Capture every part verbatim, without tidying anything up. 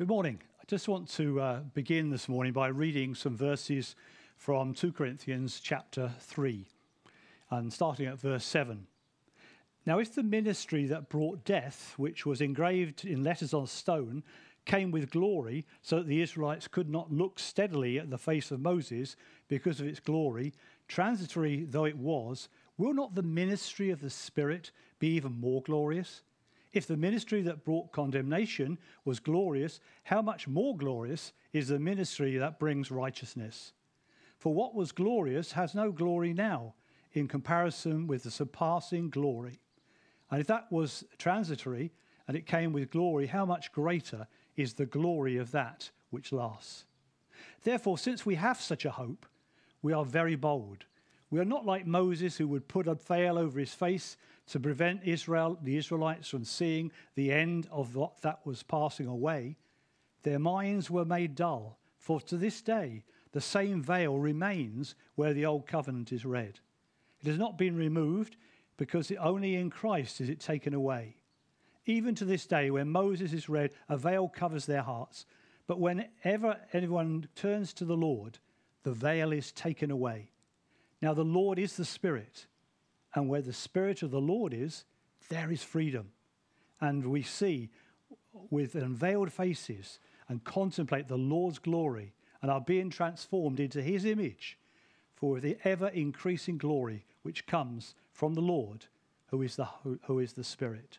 Good morning. I just want to uh, begin this morning by reading some verses from Second Corinthians chapter three, and starting at verse seven. Now, if the ministry that brought death, which was engraved in letters on stone, came with glory, so that the Israelites could not look steadily at the face of Moses because of its glory, transitory though it was, will not the ministry of the Spirit be even more glorious? If the ministry that brought condemnation was glorious, how much more glorious is the ministry that brings righteousness? For what was glorious has no glory now, in comparison with the surpassing glory. And if that was transitory, and it came with glory, how much greater is the glory of that which lasts? Therefore, since we have such a hope, we are very bold. We are not like Moses, who would put a veil over his face to prevent Israel, the Israelites, from seeing the end of what that was passing away. Their minds were made dull, for to this day the same veil remains where the old covenant is read. It has not been removed, because only in Christ is it taken away. Even to this day, when Moses is read, a veil covers their hearts. But whenever anyone turns to the Lord, the veil is taken away. Now the Lord is the Spirit, and where the Spirit of the Lord is, there is freedom. And we see with unveiled faces and contemplate the Lord's glory, and are being transformed into his image, for the ever-increasing glory which comes from the Lord, who is the, who is the Spirit.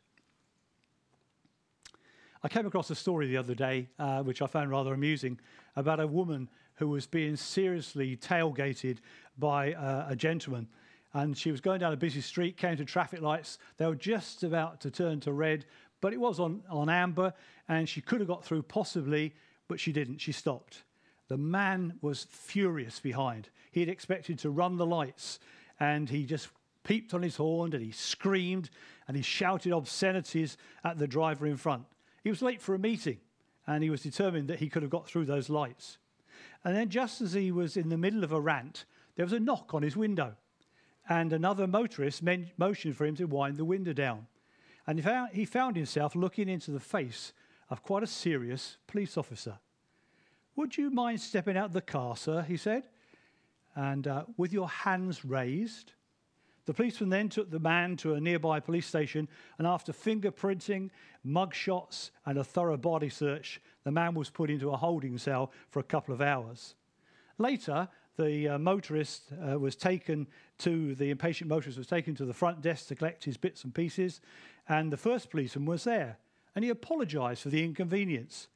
I came across a story the other day, uh, which I found rather amusing, about a woman who was being seriously tailgated by uh, a gentleman. And she was going down a busy street, came to traffic lights. They were just about to turn to red, but it was on, on amber, and she could have got through possibly, but she didn't. She stopped. The man was furious behind. He'd expected to run the lights, and he just peeped on his horn, and he screamed, and he shouted obscenities at the driver in front. He was late for a meeting, and he was determined that he could have got through those lights. And then just as he was in the middle of a rant, there was a knock on his window, and another motorist motioned for him to wind the window down. And he found, he found himself looking into the face of quite a serious police officer. "Would you mind stepping out of the car, sir?" he said, "and uh, with your hands raised." The policeman then took the man to a nearby police station, and after fingerprinting, mug shots, and a thorough body search, the man was put into a holding cell for a couple of hours. Later, the uh, motorist uh, was taken to the impatient motorist was taken to the front desk to collect his bits and pieces, and the first policeman was there, and he apologised for the inconvenience.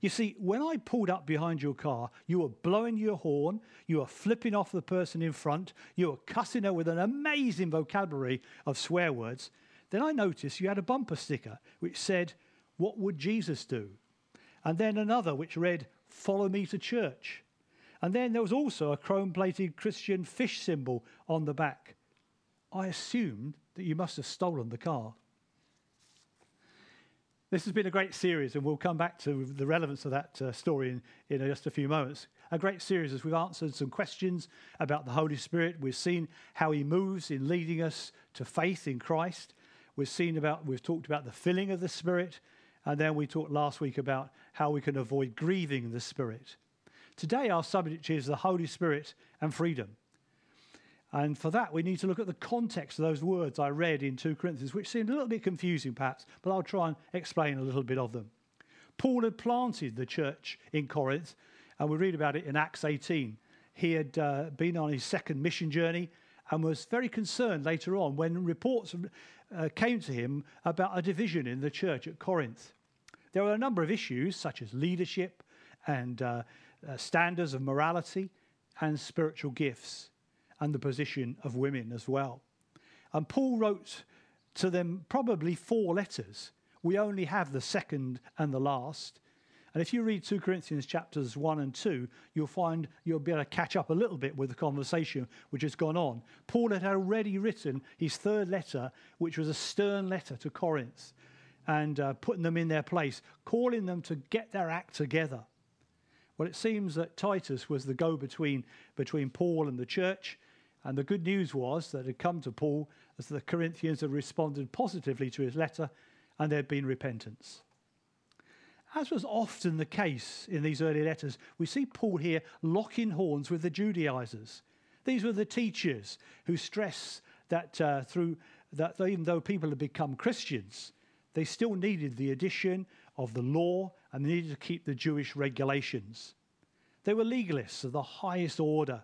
"You see, when I pulled up behind your car, you were blowing your horn, you were flipping off the person in front, you were cussing her with an amazing vocabulary of swear words. Then I noticed you had a bumper sticker which said, 'What would Jesus do?' And then another which read, 'Follow me to church.' And then there was also a chrome-plated Christian fish symbol on the back. I assumed that you must have stolen the car." This has been a great series, and we'll come back to the relevance of that uh, story in, in just a few moments. A great series as we've answered some questions about the Holy Spirit. We've seen how he moves in leading us to faith in Christ. We've seen about, we've talked about the filling of the Spirit, and then we talked last week about how we can avoid grieving the Spirit. Today our subject is the Holy Spirit and freedom. And for that, we need to look at the context of those words I read in Second Corinthians, which seemed a little bit confusing perhaps, but I'll try and explain a little bit of them. Paul had planted the church in Corinth, and we read about it in Acts eighteen. He had uh, been on his second mission journey and was very concerned later on when reports uh, came to him about a division in the church at Corinth. There were a number of issues, such as leadership and uh, uh, standards of morality and spiritual gifts, and the position of women as well. And Paul wrote to them probably four letters. We only have the second and the last. And if you read Second Corinthians chapters one and two, you'll find you'll be able to catch up a little bit with the conversation which has gone on. Paul had already written his third letter, which was a stern letter to Corinth, and uh, putting them in their place, calling them to get their act together. Well, it seems that Titus was the go-between between Paul and the church. And the good news was that had come to Paul as the Corinthians had responded positively to his letter, and there had been repentance. As was often the case in these early letters, we see Paul here locking horns with the Judaizers. These were the teachers who stress that uh, through that even though people had become Christians, they still needed the addition of the law and they needed to keep the Jewish regulations. They were legalists of the highest order,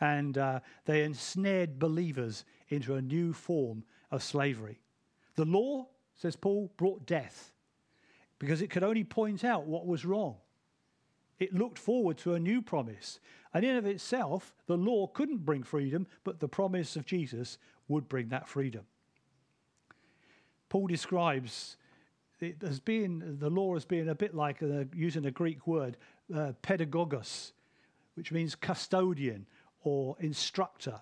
and uh, they ensnared believers into a new form of slavery. The law, says Paul, brought death because it could only point out what was wrong. It looked forward to a new promise, and in of itself, the law couldn't bring freedom, but the promise of Jesus would bring that freedom. Paul describes it as being, the law as being a bit like, uh, using a Greek word, uh, pedagogos, which means custodian or instructor.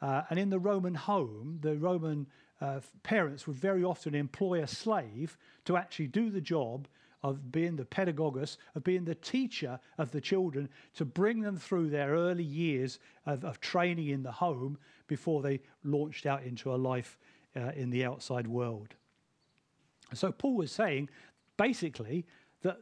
Uh, and in the Roman home, the Roman uh, parents would very often employ a slave to actually do the job of being the pedagogos, of being the teacher of the children, to bring them through their early years of, of training in the home before they launched out into a life uh, in the outside world. So Paul was saying, basically, that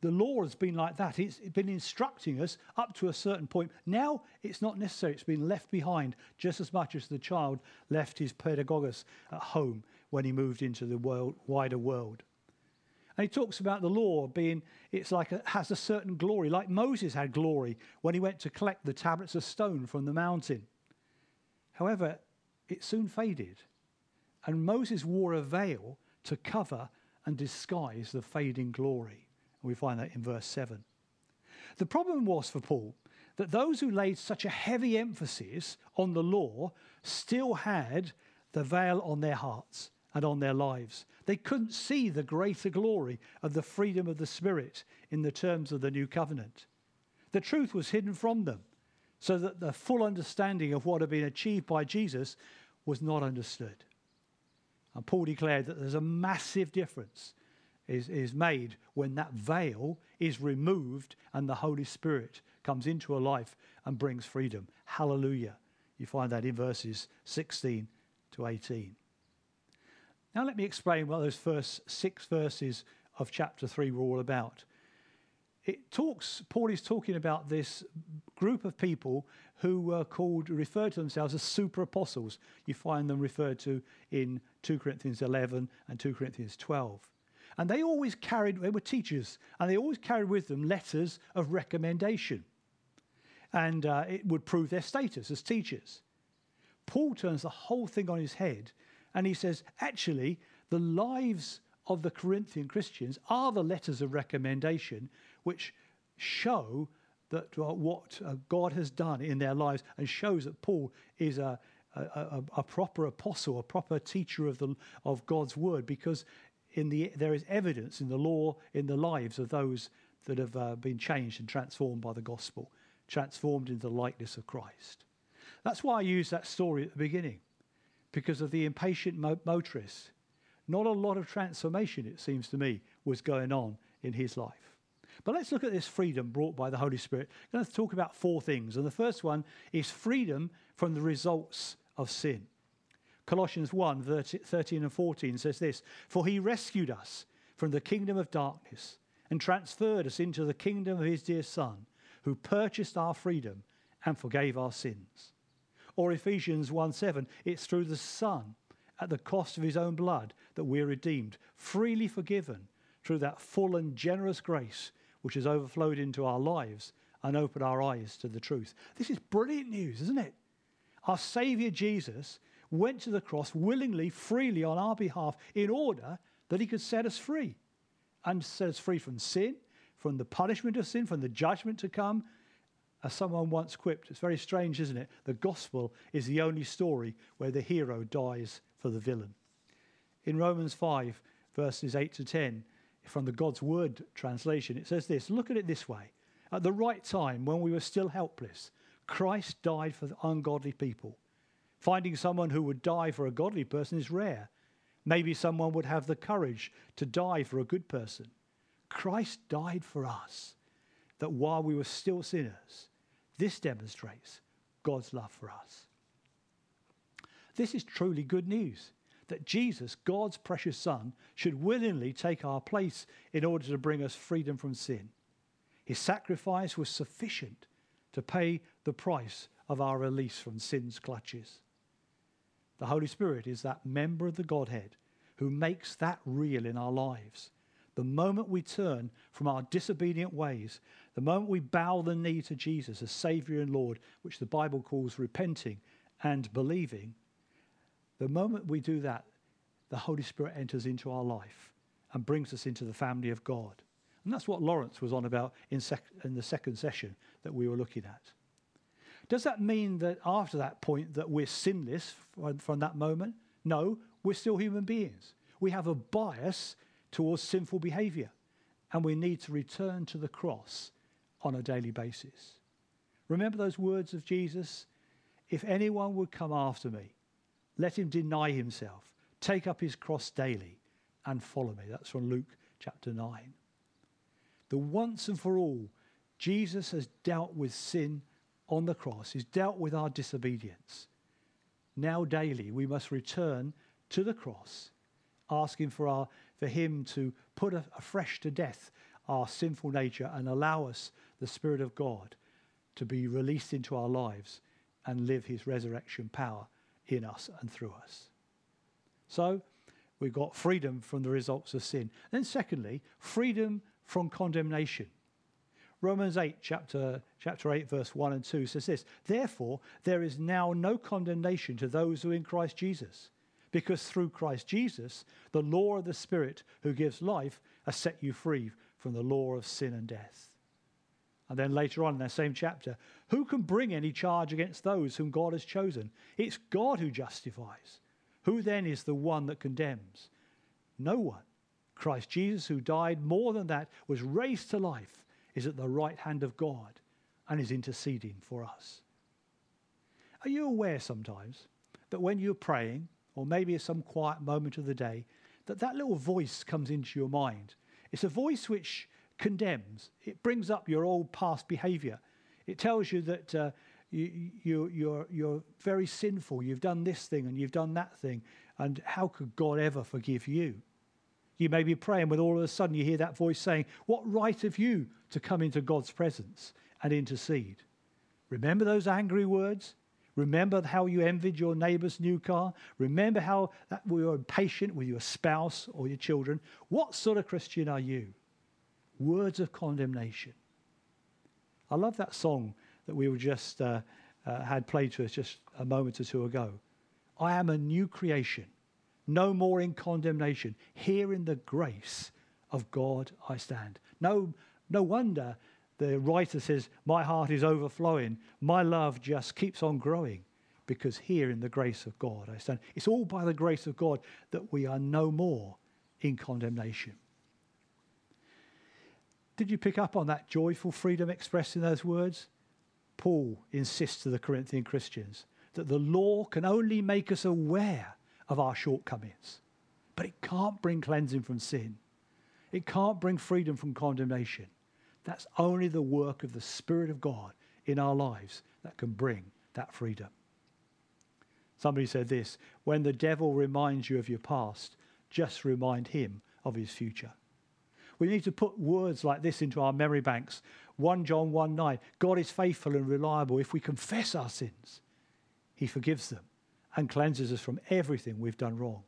the law has been like that. It's been instructing us up to a certain point. Now it's not necessary. It's been left behind just as much as the child left his pedagogos at home when he moved into the world, wider world. And he talks about the law being, it's like it has a certain glory, like Moses had glory when he went to collect the tablets of stone from the mountain. However, it soon faded. And Moses wore a veil to cover and disguise the fading glory. And we find that in verse seven. The problem was for Paul that those who laid such a heavy emphasis on the law still had the veil on their hearts and on their lives. They couldn't see the greater glory of the freedom of the Spirit in the terms of the new covenant. The truth was hidden from them so that the full understanding of what had been achieved by Jesus was not understood. And Paul declared that there's a massive difference is, is made when that veil is removed and the Holy Spirit comes into a life and brings freedom. Hallelujah. You find that in verses sixteen to eighteen. Now let me explain what those first six verses of chapter three were all about. It talks, Paul is talking about this group of people who were called, referred to themselves as super apostles. You find them referred to in two Corinthians eleven and two Corinthians twelve. And they always carried, they were teachers, and they always carried with them letters of recommendation. And uh, it would prove their status as teachers. Paul turns the whole thing on his head. And he says, actually, the lives of the Corinthian Christians are the letters of recommendation which show that uh, what uh, God has done in their lives, and shows that Paul is a, a, a, a proper apostle, a proper teacher of, the, of God's word, because in the, there is evidence in the law, in the lives of those that have uh, been changed and transformed by the gospel, transformed into the likeness of Christ. That's why I used that story at the beginning. Because of the impatient motorist, not a lot of transformation, it seems to me, was going on in his life. But let's look at this freedom brought by the Holy Spirit. I'm going to talk about four things. And the first one is freedom from the results of sin. Colossians one, thirteen and fourteen says this, "For he rescued us from the kingdom of darkness and transferred us into the kingdom of his dear Son, who purchased our freedom and forgave our sins." Or Ephesians one seven, it's through the Son, at the cost of his own blood, that we're redeemed, freely forgiven through that full and generous grace which has overflowed into our lives and opened our eyes to the truth. This is brilliant news, isn't it? Our Saviour Jesus went to the cross willingly, freely on our behalf in order that he could set us free, and set us free from sin, from the punishment of sin, from the judgment to come. As someone once quipped, it's very strange, isn't it? The gospel is the only story where the hero dies for the villain. In Romans five, verses eight to ten, from the God's Word translation, it says this, look at it this way. At the right time, when we were still helpless, Christ died for the ungodly people. Finding someone who would die for a godly person is rare. Maybe someone would have the courage to die for a good person. Christ died for us, that while we were still sinners, this demonstrates God's love for us. This is truly good news. that Jesus, God's precious Son, should willingly take our place in order to bring us freedom from sin. His sacrifice was sufficient to pay the price of our release from sin's clutches. The Holy Spirit is that member of the Godhead who makes that real in our lives. The moment we turn from our disobedient ways, the moment we bow the knee to Jesus as Saviour and Lord, which the Bible calls repenting and believing, the moment we do that, the Holy Spirit enters into our life and brings us into the family of God. And that's what Lawrence was on about in, sec in the second session that we were looking at. Does that mean that after that point that we're sinless from, from that moment? No, we're still human beings. We have a bias towards sinful behaviour, and we need to return to the cross on a daily basis. Remember those words of Jesus? If anyone would come after me, let him deny himself, take up his cross daily and follow me. That's from Luke chapter nine. The once and for all, Jesus has dealt with sin on the cross. He's dealt with our disobedience. Now daily we must return to the cross, asking for, our, for him to put afresh to death our sinful nature and allow us, the Spirit of God, to be released into our lives and live his resurrection power in us and through us. So we've got freedom from the results of sin. Then secondly, freedom from condemnation. Romans eight, chapter, chapter eight, verse one and two says this, therefore, there is now no condemnation to those who are in Christ Jesus, because through Christ Jesus, the law of the Spirit who gives life has set you free from the law of sin and death. And then later on in that same chapter, who can bring any charge against those whom God has chosen? It's God who justifies. Who then is the one that condemns? No one. Christ Jesus, who died, more than that, was raised to life, is at the right hand of God and is interceding for us. Are you aware sometimes that when you're praying, or maybe at some quiet moment of the day, that that little voice comes into your mind? It's a voice which condemns. It brings up your old past behaviour. It tells you that uh, you, you, you're, you're very sinful. You've done this thing and you've done that thing. And how could God ever forgive you? You may be praying when all of a sudden you hear that voice saying, what right have you to come into God's presence and intercede? Remember those angry words? Remember how you envied your neighbour's new car? Remember how that we were impatient with your spouse or your children? What sort of Christian are you? Words of condemnation. I love that song that we were just uh, uh, had played to us just a moment or two ago. I am a new creation. No more in condemnation. Here in the grace of God I stand. No, no wonder the writer says, my heart is overflowing. My love just keeps on growing because here in the grace of God I stand. It's all by the grace of God that we are no more in condemnation. Did you pick up on that joyful freedom expressed in those words? Paul insists to the Corinthian Christians that the law can only make us aware of our shortcomings, but it can't bring cleansing from sin. It can't bring freedom from condemnation. That's only the work of the Spirit of God in our lives that can bring that freedom. Somebody said this, when the devil reminds you of your past, just remind him of his future. We need to put words like this into our memory banks. First John one nine, God is faithful and reliable. If we confess our sins, he forgives them and cleanses us from everything we've done wrong.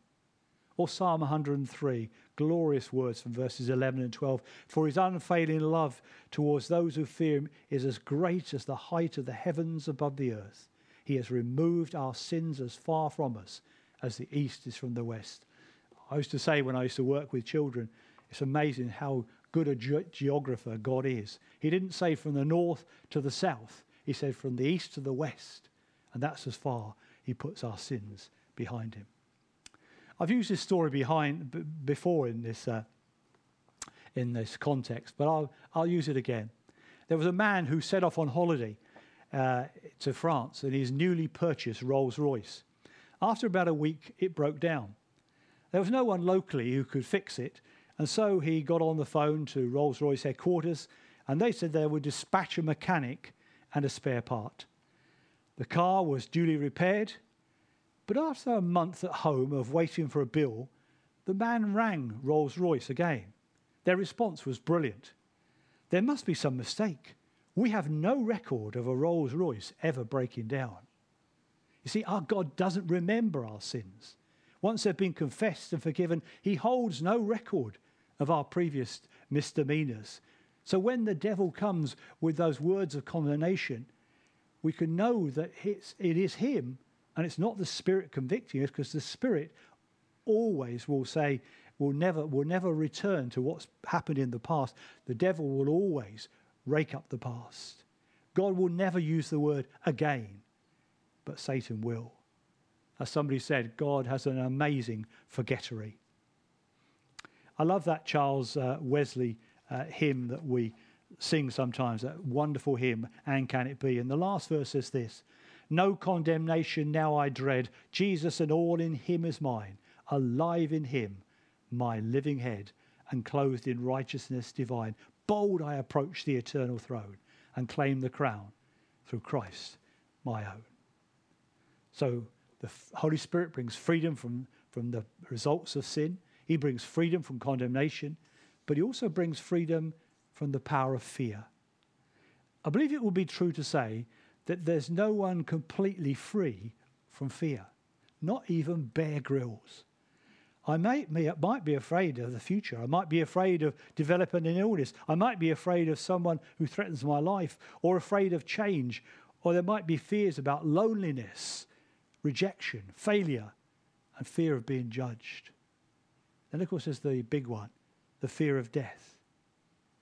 Or Psalm one hundred and three, glorious words from verses eleven and twelve, for his unfailing love towards those who fear him is as great as the height of the heavens above the earth. He has removed our sins as far from us as the east is from the west. I used to say when I used to work with children, it's amazing how good a ge- geographer God is. He didn't say from the north to the south. He said from the east to the west. And that's as far he puts our sins behind him. I've used this story behind b before in this uh, in this context, but I'll I'll use it again. There was a man who set off on holiday uh, to France in his newly purchased Rolls-Royce. After about a week, it broke down. There was no one locally who could fix it, and so he got on the phone to Rolls-Royce headquarters, and they said they would dispatch a mechanic and a spare part. The car was duly repaired, But after a month at home of waiting for a bill, the man rang Rolls-Royce again. Their response was brilliant. There must be some mistake. We have no record of a Rolls-Royce ever breaking down. You see, our God doesn't remember our sins. Once they've been confessed and forgiven, he holds no record of our previous misdemeanors. So when the devil comes with those words of condemnation, we can know that it's, it is him and it's not the Spirit convicting us, because the Spirit always will say, will never, will never return to what's happened in the past. The devil will always rake up the past. God will never use the word again, but Satan will. As somebody said, God has an amazing forgettery. I love that Charles uh, Wesley uh, hymn that we sing sometimes, that wonderful hymn, And Can It Be? And the last verse says this: no condemnation now I dread, Jesus and all in him is mine, alive in him, my living head, and clothed in righteousness divine. Bold I approach the eternal throne and claim the crown through Christ my own. So the Holy Spirit brings freedom from, from the results of sin. He brings freedom from condemnation, but he also brings freedom from the power of fear. I believe it would be true to say that there's no one completely free from fear, not even Bear Grylls. I may, may, might be afraid of the future. I might be afraid of developing an illness. I might be afraid of someone who threatens my life, or afraid of change, or there might be fears about loneliness, rejection, failure, and fear of being judged. And of course there's the big one, the fear of death.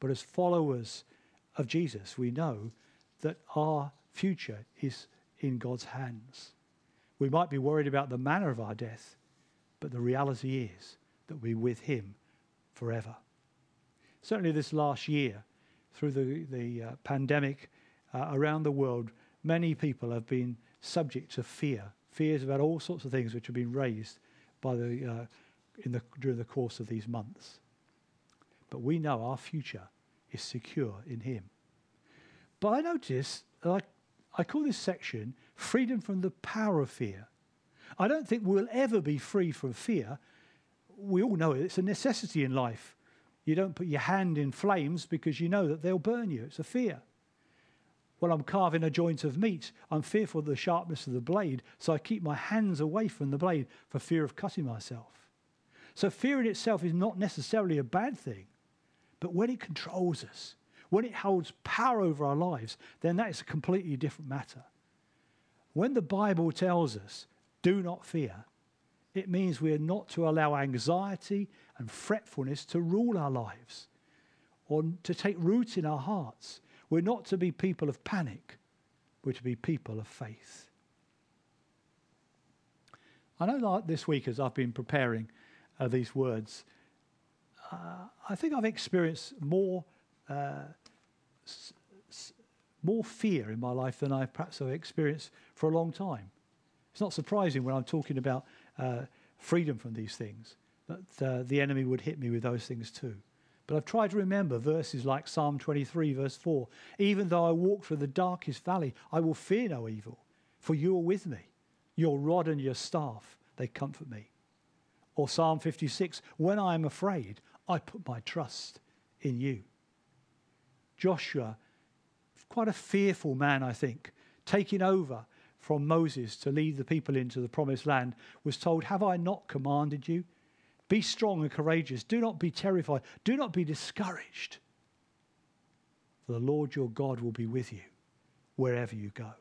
But as followers of Jesus, we know that our future is in God's hands. We might be worried about the manner of our death, but the reality is that we're with him forever. Certainly this last year, through the, the uh, pandemic uh, around the world, many people have been subject to fear. Fears about all sorts of things which have been raised by the, uh, in the, during the course of these months. But we know our future is secure in him. But I notice, I, I call this section Freedom from the Power of Fear. I don't think we'll ever be free from fear. We all know it. It's a necessity in life. You don't put your hand in flames because you know that they'll burn you. It's a fear. Well, I'm carving a joint of meat. I'm fearful of the sharpness of the blade, so I keep my hands away from the blade for fear of cutting myself. So fear in itself is not necessarily a bad thing, but when it controls us, when it holds power over our lives, then that is a completely different matter. When the Bible tells us, do not fear, it means we are not to allow anxiety and fretfulness to rule our lives or to take root in our hearts. We're not to be people of panic. We're to be people of faith. I know, like this week, as I've been preparing uh, these words, uh, I think I've experienced more, uh, s s more fear in my life than I perhaps have experienced for a long time. It's not surprising when I'm talking about uh, freedom from these things that uh, the enemy would hit me with those things too. But I've tried to remember verses like Psalm twenty-three, verse four. Even though I walk through the darkest valley, I will fear no evil, for you are with me. Your rod and your staff, they comfort me. Or Psalm fifty-six, when I am afraid, I put my trust in you. Joshua, quite a fearful man, I think, taking over from Moses to lead the people into the promised land, was told, have I not commanded you? Be strong and courageous. Do not be terrified. Do not be discouraged. For the Lord your God will be with you wherever you go.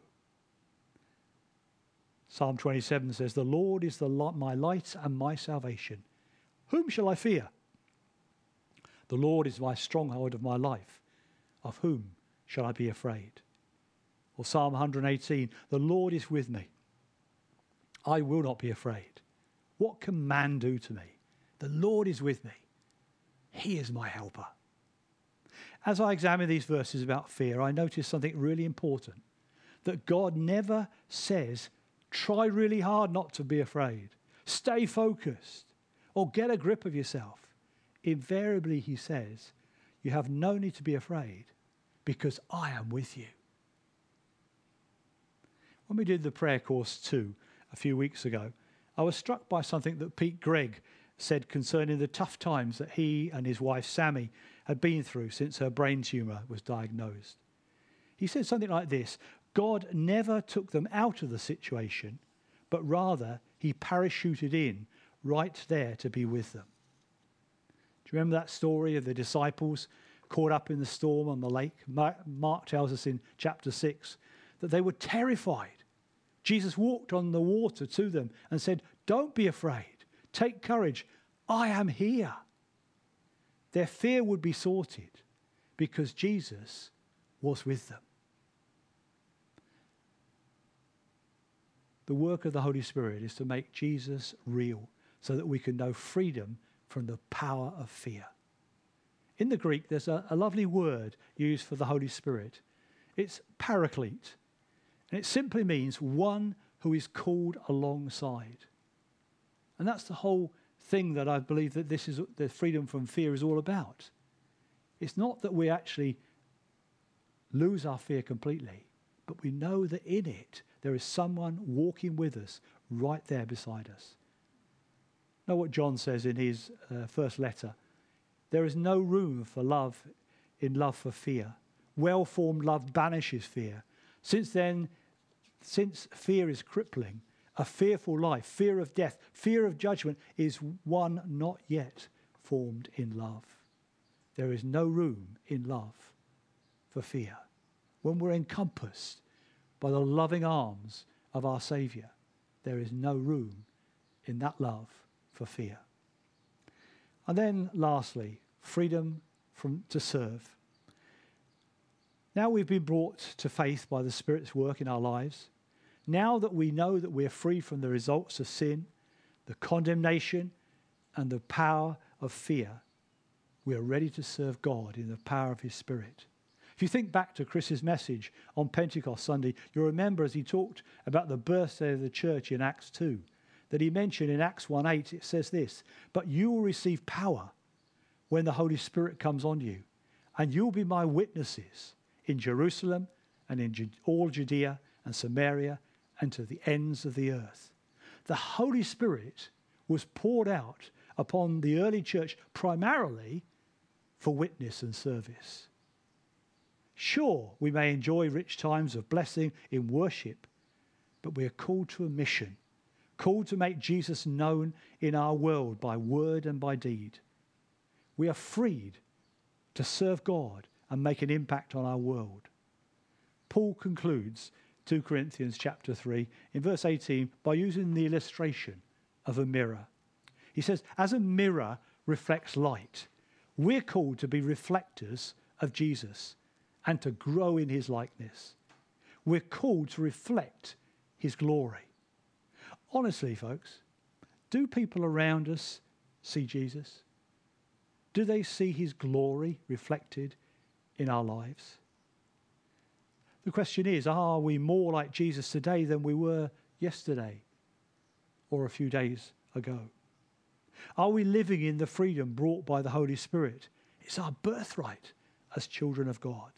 Psalm twenty-seven says, the Lord is the light, my light and my salvation. Whom shall I fear? The Lord is my stronghold of my life. Of whom shall I be afraid? Or Psalm one eighteen, the Lord is with me. I will not be afraid. What can man do to me? The Lord is with me. He is my helper. As I examine these verses about fear, I notice something really important, that God never says, try really hard not to be afraid, stay focused, or get a grip of yourself. Invariably, he says, you have no need to be afraid because I am with you. When we did the prayer course too, a few weeks ago, I was struck by something that Pete Gregg said concerning the tough times that he and his wife Sammy had been through since her brain tumour was diagnosed. He said something like this: God never took them out of the situation, but rather he parachuted in right there to be with them. Do you remember that story of the disciples caught up in the storm on the lake? Mark tells us in chapter six that they were terrified. Jesus walked on the water to them and said, "Don't be afraid. Take courage. I am here." Their fear would be sorted because Jesus was with them. The work of the Holy Spirit is to make Jesus real so that we can know freedom from the power of fear. In the Greek, there's a, a lovely word used for the Holy Spirit. It's paraclete. And it simply means one who is called alongside. And that's the whole thing that I believe that this is the freedom from fear is all about. It's not that we actually lose our fear completely, but we know that in it there is someone walking with us right there beside us. Know what John says in his uh, first letter. There is no room for love in love for fear. Well-formed love banishes fear. Since then, since fear is crippling, a fearful life, fear of death, fear of judgment is one not yet formed in love. There is no room in love for fear. When we're encompassed by the loving arms of our Saviour, there is no room in that love for fear. And then lastly, freedom from to serve. Now we've been brought to faith by the Spirit's work in our lives. Now that we know that we're free from the results of sin, the condemnation, and the power of fear, we are ready to serve God in the power of His Spirit. If you think back to Chris's message on Pentecost Sunday, you'll remember as he talked about the birthday of the church in Acts two, that he mentioned in Acts one eight, it says this: "But you will receive power when the Holy Spirit comes on you, and you'll be my witnesses in Jerusalem and in all Judea and Samaria and to the ends of the earth." The Holy Spirit was poured out upon the early church primarily for witness and service. Sure, we may enjoy rich times of blessing in worship, but we are called to a mission, called to make Jesus known in our world by word and by deed. We are freed to serve God and make an impact on our world. Paul concludes two Corinthians chapter three in verse eighteen by using the illustration of a mirror. He says, as a mirror reflects light, we're called to be reflectors of Jesus and to grow in his likeness. We're called to reflect his glory. Honestly, folks, do people around us see Jesus? Do they see his glory reflected in our lives? The question is, are we more like Jesus today than we were yesterday or a few days ago? Are we living in the freedom brought by the Holy Spirit? It's our birthright as children of God.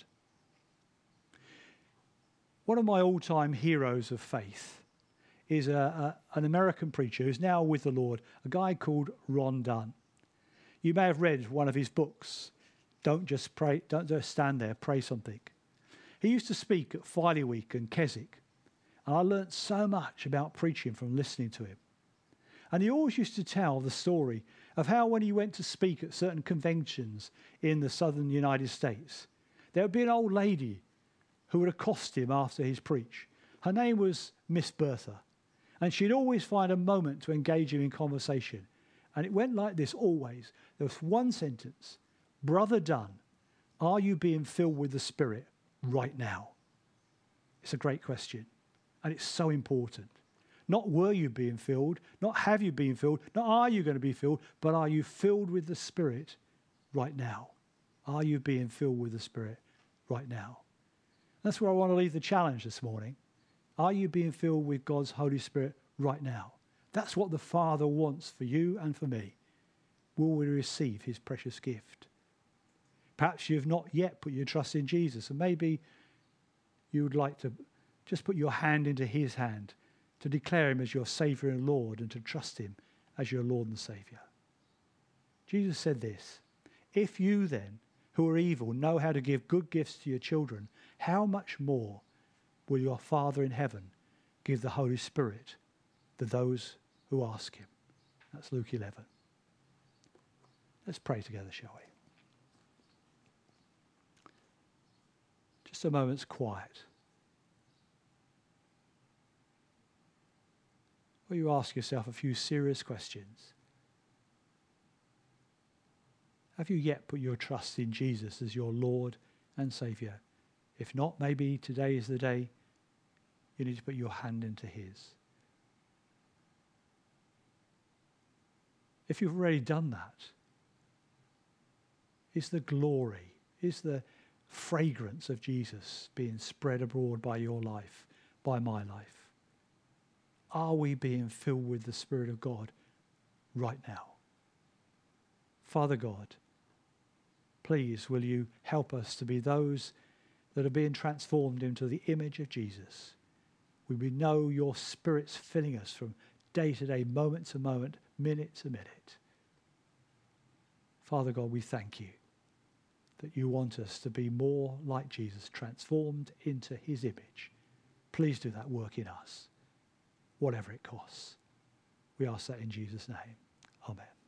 One of my all-time heroes of faith is a, a, an American preacher who's now with the Lord, a guy called Ron Dunn. You may have read one of his books, Don't Just Pray, Don't Just Stand There, Pray Something. He used to speak at Filey Week in Keswick, and I learnt so much about preaching from listening to him. And he always used to tell the story of how when he went to speak at certain conventions in the southern United States, there would be an old lady who would accost him after his preach. Her name was Miss Bertha, and she'd always find a moment to engage him in conversation. And it went like this always. There was one sentence: "Brother Dunn, are you being filled with the Spirit right now?" It's a great question, and it's so important. Not were you being filled, not have you been filled, not are you going to be filled, but are you filled with the Spirit right now? Are you being filled with the Spirit right now? That's where I want to leave the challenge this morning. Are you being filled with God's Holy Spirit right now? That's what the Father wants for you and for me. Will we receive his precious gift? Perhaps you've not yet put your trust in Jesus, and maybe you would like to just put your hand into his hand to declare him as your Saviour and Lord, and to trust him as your Lord and Saviour. Jesus said this, "If you then, who are evil, know how to give good gifts to your children, how much more will your Father in heaven give the Holy Spirit to those who ask him?" That's Luke eleven. Let's pray together, shall we? Just a moment's quiet. Will you ask yourself a few serious questions? Have you yet put your trust in Jesus as your Lord and Saviour? If not, maybe today is the day you need to put your hand into his. If you've already done that, is the glory, is the fragrance of Jesus being spread abroad by your life, by my life? Are we being filled with the Spirit of God right now? Father God, please will you help us to be those that are being transformed into the image of Jesus. We know your Spirit's filling us from day to day, moment to moment, minute to minute. Father God, we thank you that you want us to be more like Jesus, transformed into his image. Please do that work in us, whatever it costs. We ask that in Jesus' name. Amen.